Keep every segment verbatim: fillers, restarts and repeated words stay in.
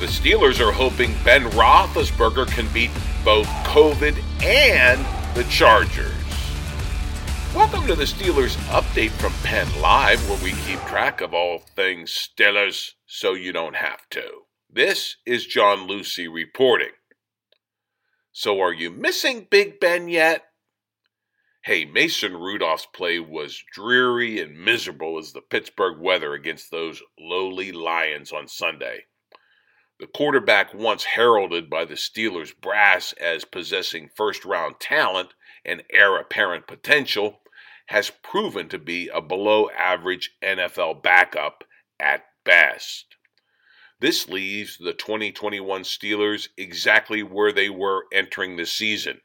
The Steelers are hoping Ben Roethlisberger can beat both COVID and the Chargers. Welcome to the Steelers Update from PennLive, where we keep track of all things Steelers so you don't have to. This is John Lucy reporting. So are you missing Big Ben yet? Hey, Mason Rudolph's play was dreary and miserable as the Pittsburgh weather against those lowly Lions on Sunday. The quarterback once heralded by the Steelers brass as possessing first-round talent and heir-apparent potential has proven to be a below-average N F L backup at best. This leaves the twenty twenty-one Steelers exactly where they were entering the season,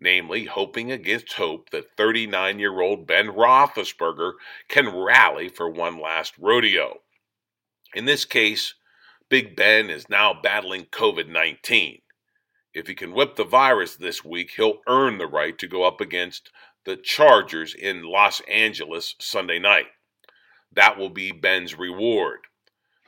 namely hoping against hope that thirty-nine-year-old Ben Roethlisberger can rally for one last rodeo. In this case, Big Ben is now battling COVID nineteen. If he can whip the virus this week, he'll earn the right to go up against the Chargers in Los Angeles Sunday night. That will be Ben's reward.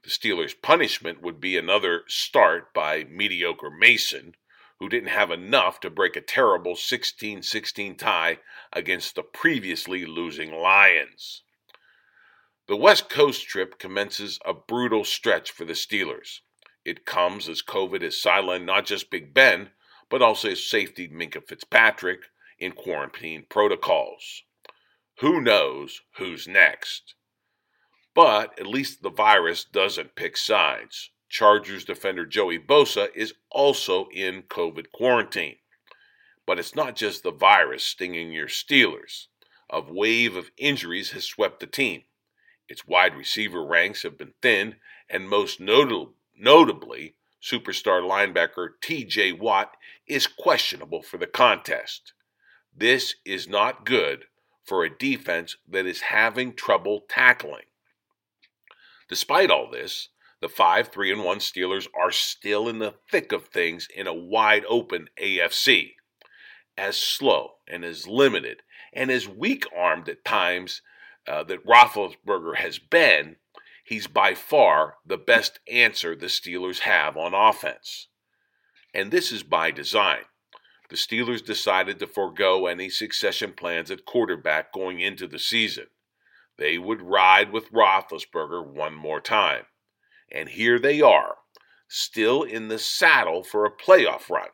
The Steelers' punishment would be another start by mediocre Mason, who didn't have enough to break a terrible sixteen sixteen tie against the previously losing Lions. The West Coast trip commences a brutal stretch for the Steelers. It comes as COVID has sidelined not just Big Ben, but also his safety Minkah Fitzpatrick in quarantine protocols. Who knows who's next? But at least the virus doesn't pick sides. Chargers defender Joey Bosa is also in COVID quarantine. But it's not just the virus stinging your Steelers. A wave of injuries has swept the team. Its wide receiver ranks have been thin, and most notab- notably, superstar linebacker T J. Watt is questionable for the contest. This is not good for a defense that is having trouble tackling. Despite all this, the five three and one Steelers are still in the thick of things in a wide-open A F C. As slow and as limited and as weak-armed at times Uh, that Roethlisberger has been, he's by far the best answer the Steelers have on offense. And this is by design. The Steelers decided to forego any succession plans at quarterback going into the season. They would ride with Roethlisberger one more time. And here they are, still in the saddle for a playoff run.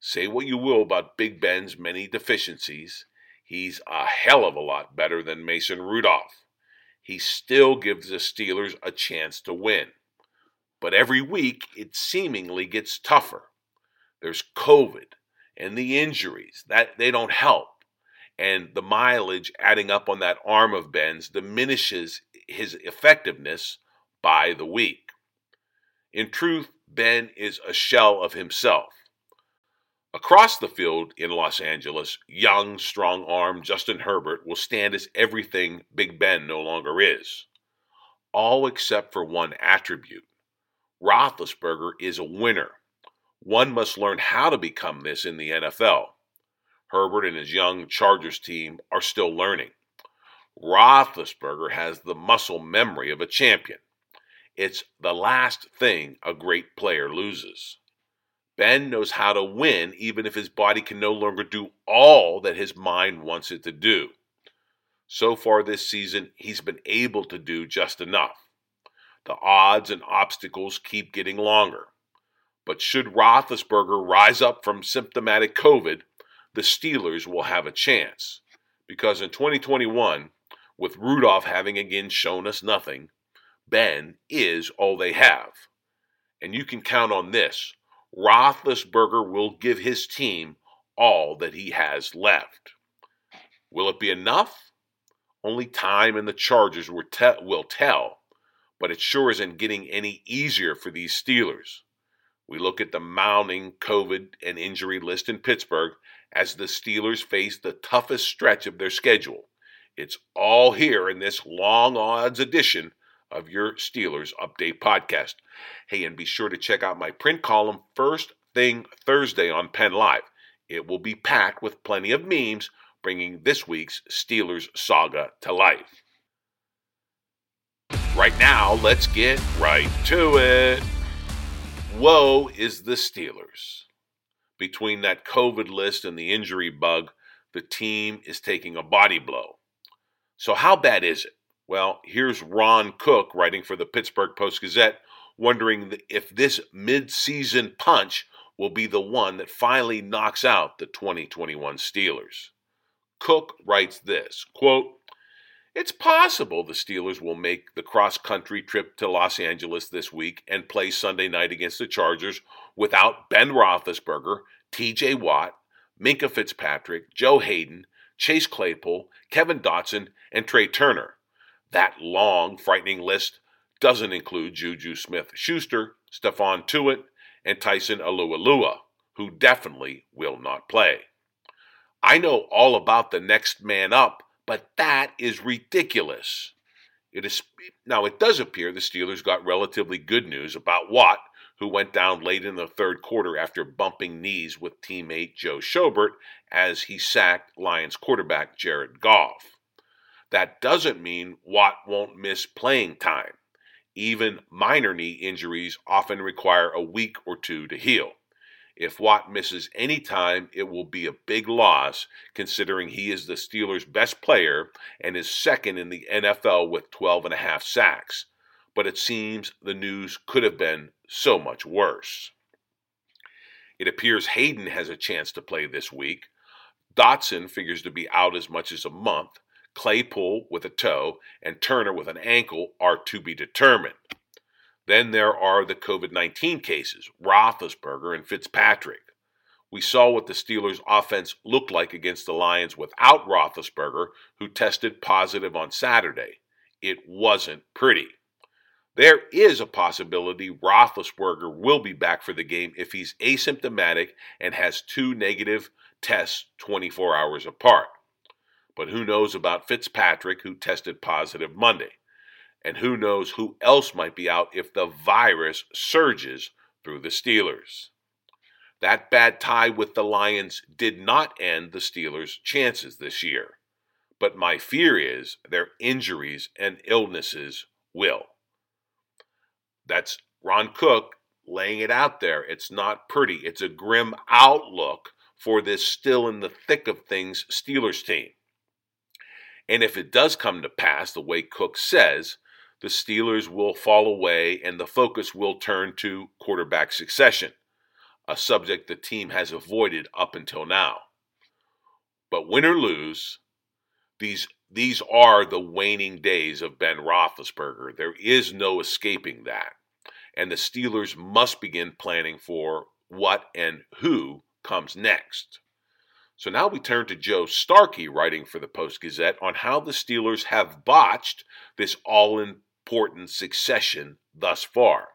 Say what you will about Big Ben's many deficiencies, he's a hell of a lot better than Mason Rudolph. He still gives the Steelers a chance to win. But every week, it seemingly gets tougher. There's COVID and the injuries. That they don't help. And the mileage adding up on that arm of Ben's diminishes his effectiveness by the week. In truth, Ben is a shell of himself. Across the field in Los Angeles, young, strong-armed Justin Herbert will stand as everything Big Ben no longer is. All except for one attribute. Roethlisberger is a winner. One must learn how to become this in the N F L. Herbert and his young Chargers team are still learning. Roethlisberger has the muscle memory of a champion. It's the last thing a great player loses. Ben knows how to win even if his body can no longer do all that his mind wants it to do. So far this season, he's been able to do just enough. The odds and obstacles keep getting longer. But should Roethlisberger rise up from symptomatic COVID, the Steelers will have a chance. Because in twenty twenty-one, with Rudolph having again shown us nothing, Ben is all they have. And you can count on this. Roethlisberger will give his team all that he has left. Will it be enough? Only time and the Chargers will tell, but it sure isn't getting any easier for these Steelers. We look at the mounding COVID and injury list in Pittsburgh as the Steelers face the toughest stretch of their schedule. It's all here in this long odds edition of your Steelers Update podcast. Hey, and be sure to check out my print column first thing Thursday on PennLive. It will be packed with plenty of memes, bringing this week's Steelers saga to life. Right now, let's get right to it. Woe is the Steelers. Between that COVID list and the injury bug, the team is taking a body blow. So how bad is it? Well, here's Ron Cook, writing for the Pittsburgh Post-Gazette, wondering if this mid-season punch will be the one that finally knocks out the twenty twenty-one Steelers. Cook writes this, quote, "It's possible the Steelers will make the cross-country trip to Los Angeles this week and play Sunday night against the Chargers without Ben Roethlisberger, T J. Watt, Minkah Fitzpatrick, Joe Hayden, Chase Claypool, Kevin Dotson, and Trey Turner. That long, frightening list doesn't include Juju Smith-Schuster, Stephon Tuitt, and Tyson Alualua, who definitely will not play. I know all about the next man up, but that is ridiculous." It is now, it does appear the Steelers got relatively good news about Watt, who went down late in the third quarter after bumping knees with teammate Joe Schobert as he sacked Lions quarterback Jared Goff. That doesn't mean Watt won't miss playing time. Even minor knee injuries often require a week or two to heal. If Watt misses any time, it will be a big loss, considering he is the Steelers' best player and is second in the N F L with twelve and a half sacks. But it seems the news could have been so much worse. It appears Hayden has a chance to play this week. Dotson figures to be out as much as a month. Claypool with a toe and Turner with an ankle are to be determined. Then there are the COVID nineteen cases, Roethlisberger and Fitzpatrick. We saw what the Steelers' offense looked like against the Lions without Roethlisberger, who tested positive on Saturday. It wasn't pretty. There is a possibility Roethlisberger will be back for the game if he's asymptomatic and has two negative tests twenty-four hours apart. But who knows about Fitzpatrick, who tested positive Monday? And who knows who else might be out if the virus surges through the Steelers? That bad tie with the Lions did not end the Steelers' chances this year. But my fear is their injuries and illnesses will. That's Ron Cook laying it out there. It's not pretty. It's a grim outlook for this still in the thick of things Steelers team. And if it does come to pass, the way Cook says, the Steelers will fall away and the focus will turn to quarterback succession, a subject the team has avoided up until now. But win or lose, these, these are the waning days of Ben Roethlisberger. There is no escaping that. And the Steelers must begin planning for what and who comes next. So now we turn to Joe Starkey, writing for the Post-Gazette, on how the Steelers have botched this all-important succession thus far.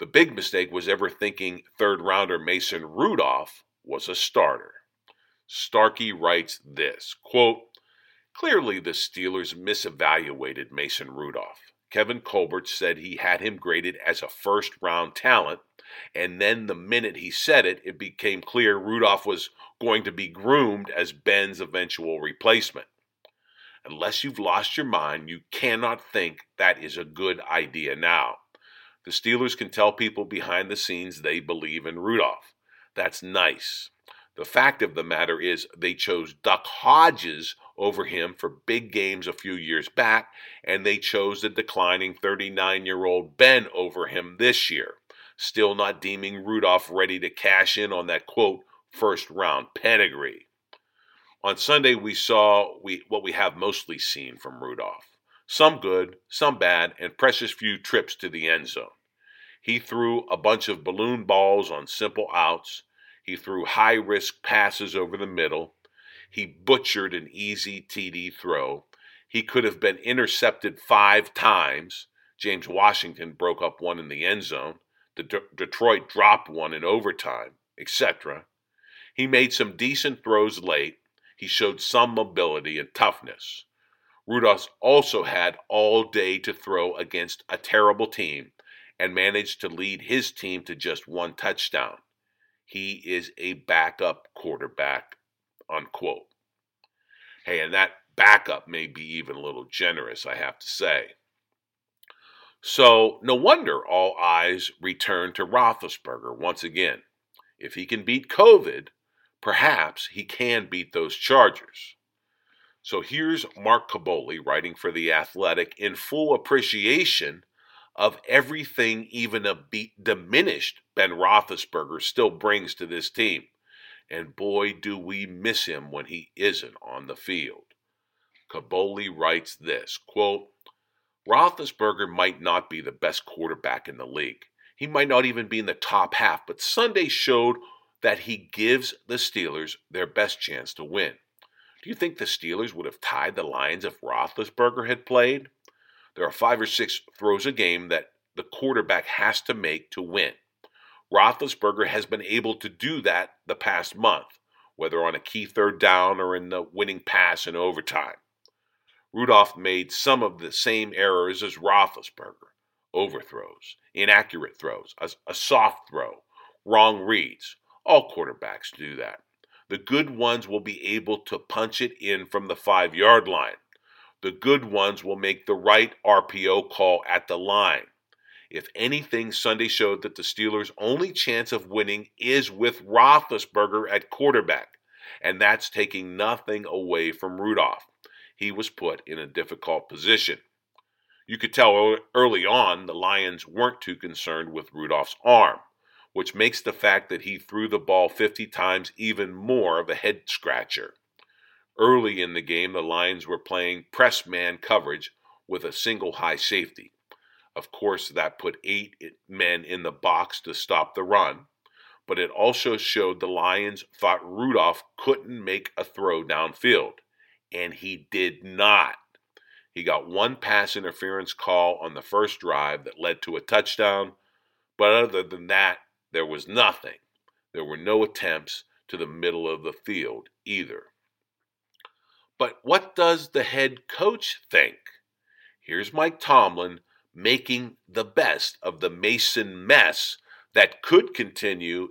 The big mistake was ever thinking third-rounder Mason Rudolph was a starter. Starkey writes this, quote, "Clearly the Steelers misevaluated Mason Rudolph. Kevin Colbert said he had him graded as a first-round talent, and then the minute he said it, it became clear Rudolph was going to be groomed as Ben's eventual replacement. Unless you've lost your mind, you cannot think that is a good idea now. The Steelers can tell people behind the scenes they believe in Rudolph. That's nice. The fact of the matter is they chose Duck Hodges over him for big games a few years back, and they chose the declining thirty-nine-year-old Ben over him this year. Still not deeming Rudolph ready to cash in on that, quote, first-round pedigree. On Sunday, we saw we, what we have mostly seen from Rudolph. Some good, some bad, and precious few trips to the end zone. He threw a bunch of balloon balls on simple outs. He threw high-risk passes over the middle. He butchered an easy T D throw. He could have been intercepted five times. James Washington broke up one in the end zone. The De- Detroit dropped one in overtime, et cetera. He made some decent throws late. He showed some mobility and toughness. Rudolph also had all day to throw against a terrible team and managed to lead his team to just one touchdown. He is a backup quarterback, unquote. Hey, and that backup may be even a little generous, I have to say. So, no wonder all eyes return to Roethlisberger once again. If he can beat COVID, perhaps he can beat those Chargers. So here's Mark Caboli writing for The Athletic in full appreciation of everything even a beat diminished Ben Roethlisberger still brings to this team. And boy, do we miss him when he isn't on the field. Caboli writes this, quote, Roethlisberger might not be the best quarterback in the league. He might not even be in the top half, but Sunday showed that he gives the Steelers their best chance to win. Do you think the Steelers would have tied the Lions if Roethlisberger had played? There are five or six throws a game that the quarterback has to make to win. Roethlisberger has been able to do that the past month, whether on a key third down or in the winning pass in overtime. Rudolph made some of the same errors as Roethlisberger. Overthrows, inaccurate throws, a, a soft throw, wrong reads. All quarterbacks do that. The good ones will be able to punch it in from the five-yard line. The good ones will make the right R P O call at the line. If anything, Sunday showed that the Steelers' only chance of winning is with Roethlisberger at quarterback, and that's taking nothing away from Rudolph. He was put in a difficult position. You could tell early on the Lions weren't too concerned with Rudolph's arm, which makes the fact that he threw the ball fifty times even more of a head-scratcher. Early in the game, the Lions were playing press-man coverage with a single high safety. Of course, that put eight men in the box to stop the run, but it also showed the Lions thought Rudolph couldn't make a throw downfield, and he did not. He got one pass interference call on the first drive that led to a touchdown, but other than that, there was nothing. There were no attempts to the middle of the field either. But what does the head coach think? Here's Mike Tomlin making the best of the Mason mess that could continue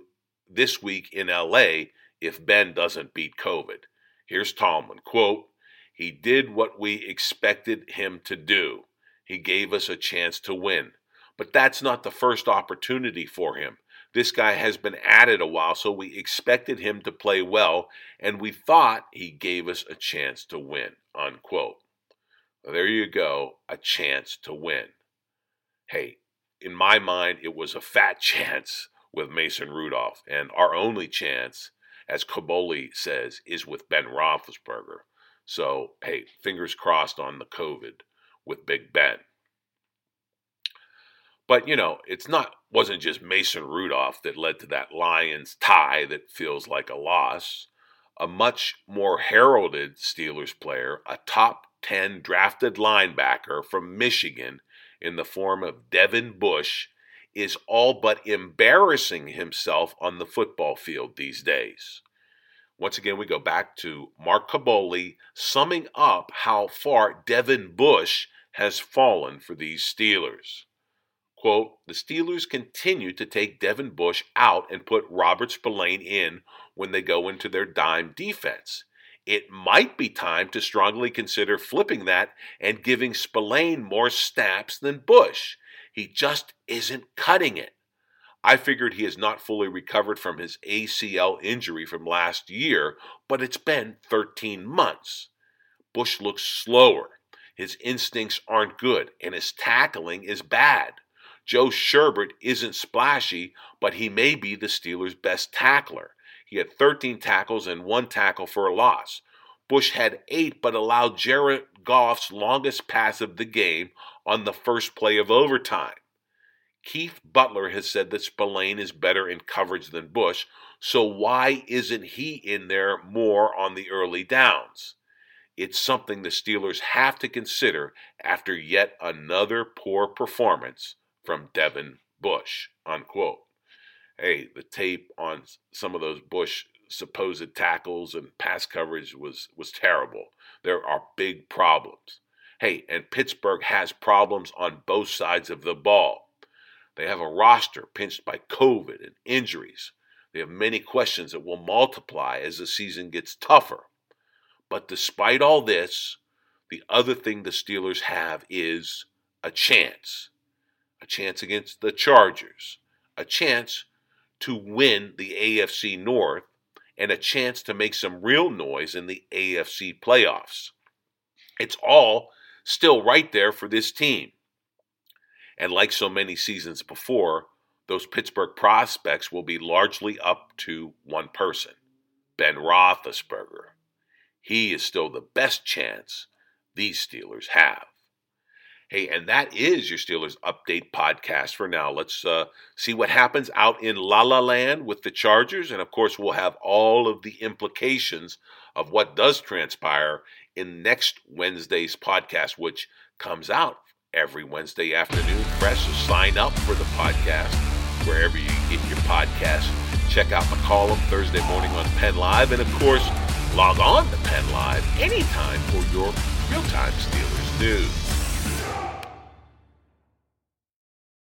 this week in L A if Ben doesn't beat COVID. Here's Tomlin, quote, he did what we expected him to do. He gave us a chance to win. But that's not the first opportunity for him. This guy has been at it a while, so we expected him to play well, and we thought he gave us a chance to win, unquote. There you go, a chance to win. Hey, in my mind, it was a fat chance with Mason Rudolph, and our only chance, as Caboli says, is with Ben Roethlisberger. So, hey, fingers crossed on the COVID with Big Ben. But, you know, it's not wasn't just Mason Rudolph that led to that Lions tie that feels like a loss. A much more heralded Steelers player, a top ten drafted linebacker from Michigan in the form of Devin Bush, is all but embarrassing himself on the football field these days. Once again, we go back to Mark Caboli summing up how far Devin Bush has fallen for these Steelers. Quote, the Steelers continue to take Devin Bush out and put Robert Spillane in when they go into their dime defense. It might be time to strongly consider flipping that and giving Spillane more snaps than Bush. He just isn't cutting it. I figured he has not fully recovered from his A C L injury from last year, but it's been thirteen months. Bush looks slower. His instincts aren't good, and his tackling is bad. Joe Schobert isn't splashy, but he may be the Steelers' best tackler. He had thirteen tackles and one tackle for a loss. Bush had eight, but allowed Jared Goff's longest pass of the game on the first play of overtime. Keith Butler has said that Spillane is better in coverage than Bush, so why isn't he in there more on the early downs? it's something the Steelers have to consider after yet another poor performance from Devin Bush, unquote. Hey, the tape on some of those Bush supposed tackles and pass coverage was, was terrible. There are big problems. Hey, and Pittsburgh has problems on both sides of the ball. They have a roster pinched by COVID and injuries. They have many questions that will multiply as the season gets tougher. But despite all this, the other thing the Steelers have is a chance. A chance against the Chargers. A chance to win the A F C North, and a chance to make some real noise in the A F C playoffs. It's all still right there for this team. And like so many seasons before, those Pittsburgh prospects will be largely up to one person, Ben Roethlisberger. He is still the best chance these Steelers have. Hey, and that is your Steelers Update podcast for now. Let's uh, see what happens out in La La Land with the Chargers. And, of course, we'll have all of the implications of what does transpire in next Wednesday's podcast, which comes out every Wednesday afternoon. Fresh, so sign up for the podcast wherever you get your podcast. Check out my column Thursday morning on PennLive. And, of course, log on to PennLive anytime for your real-time Steelers news.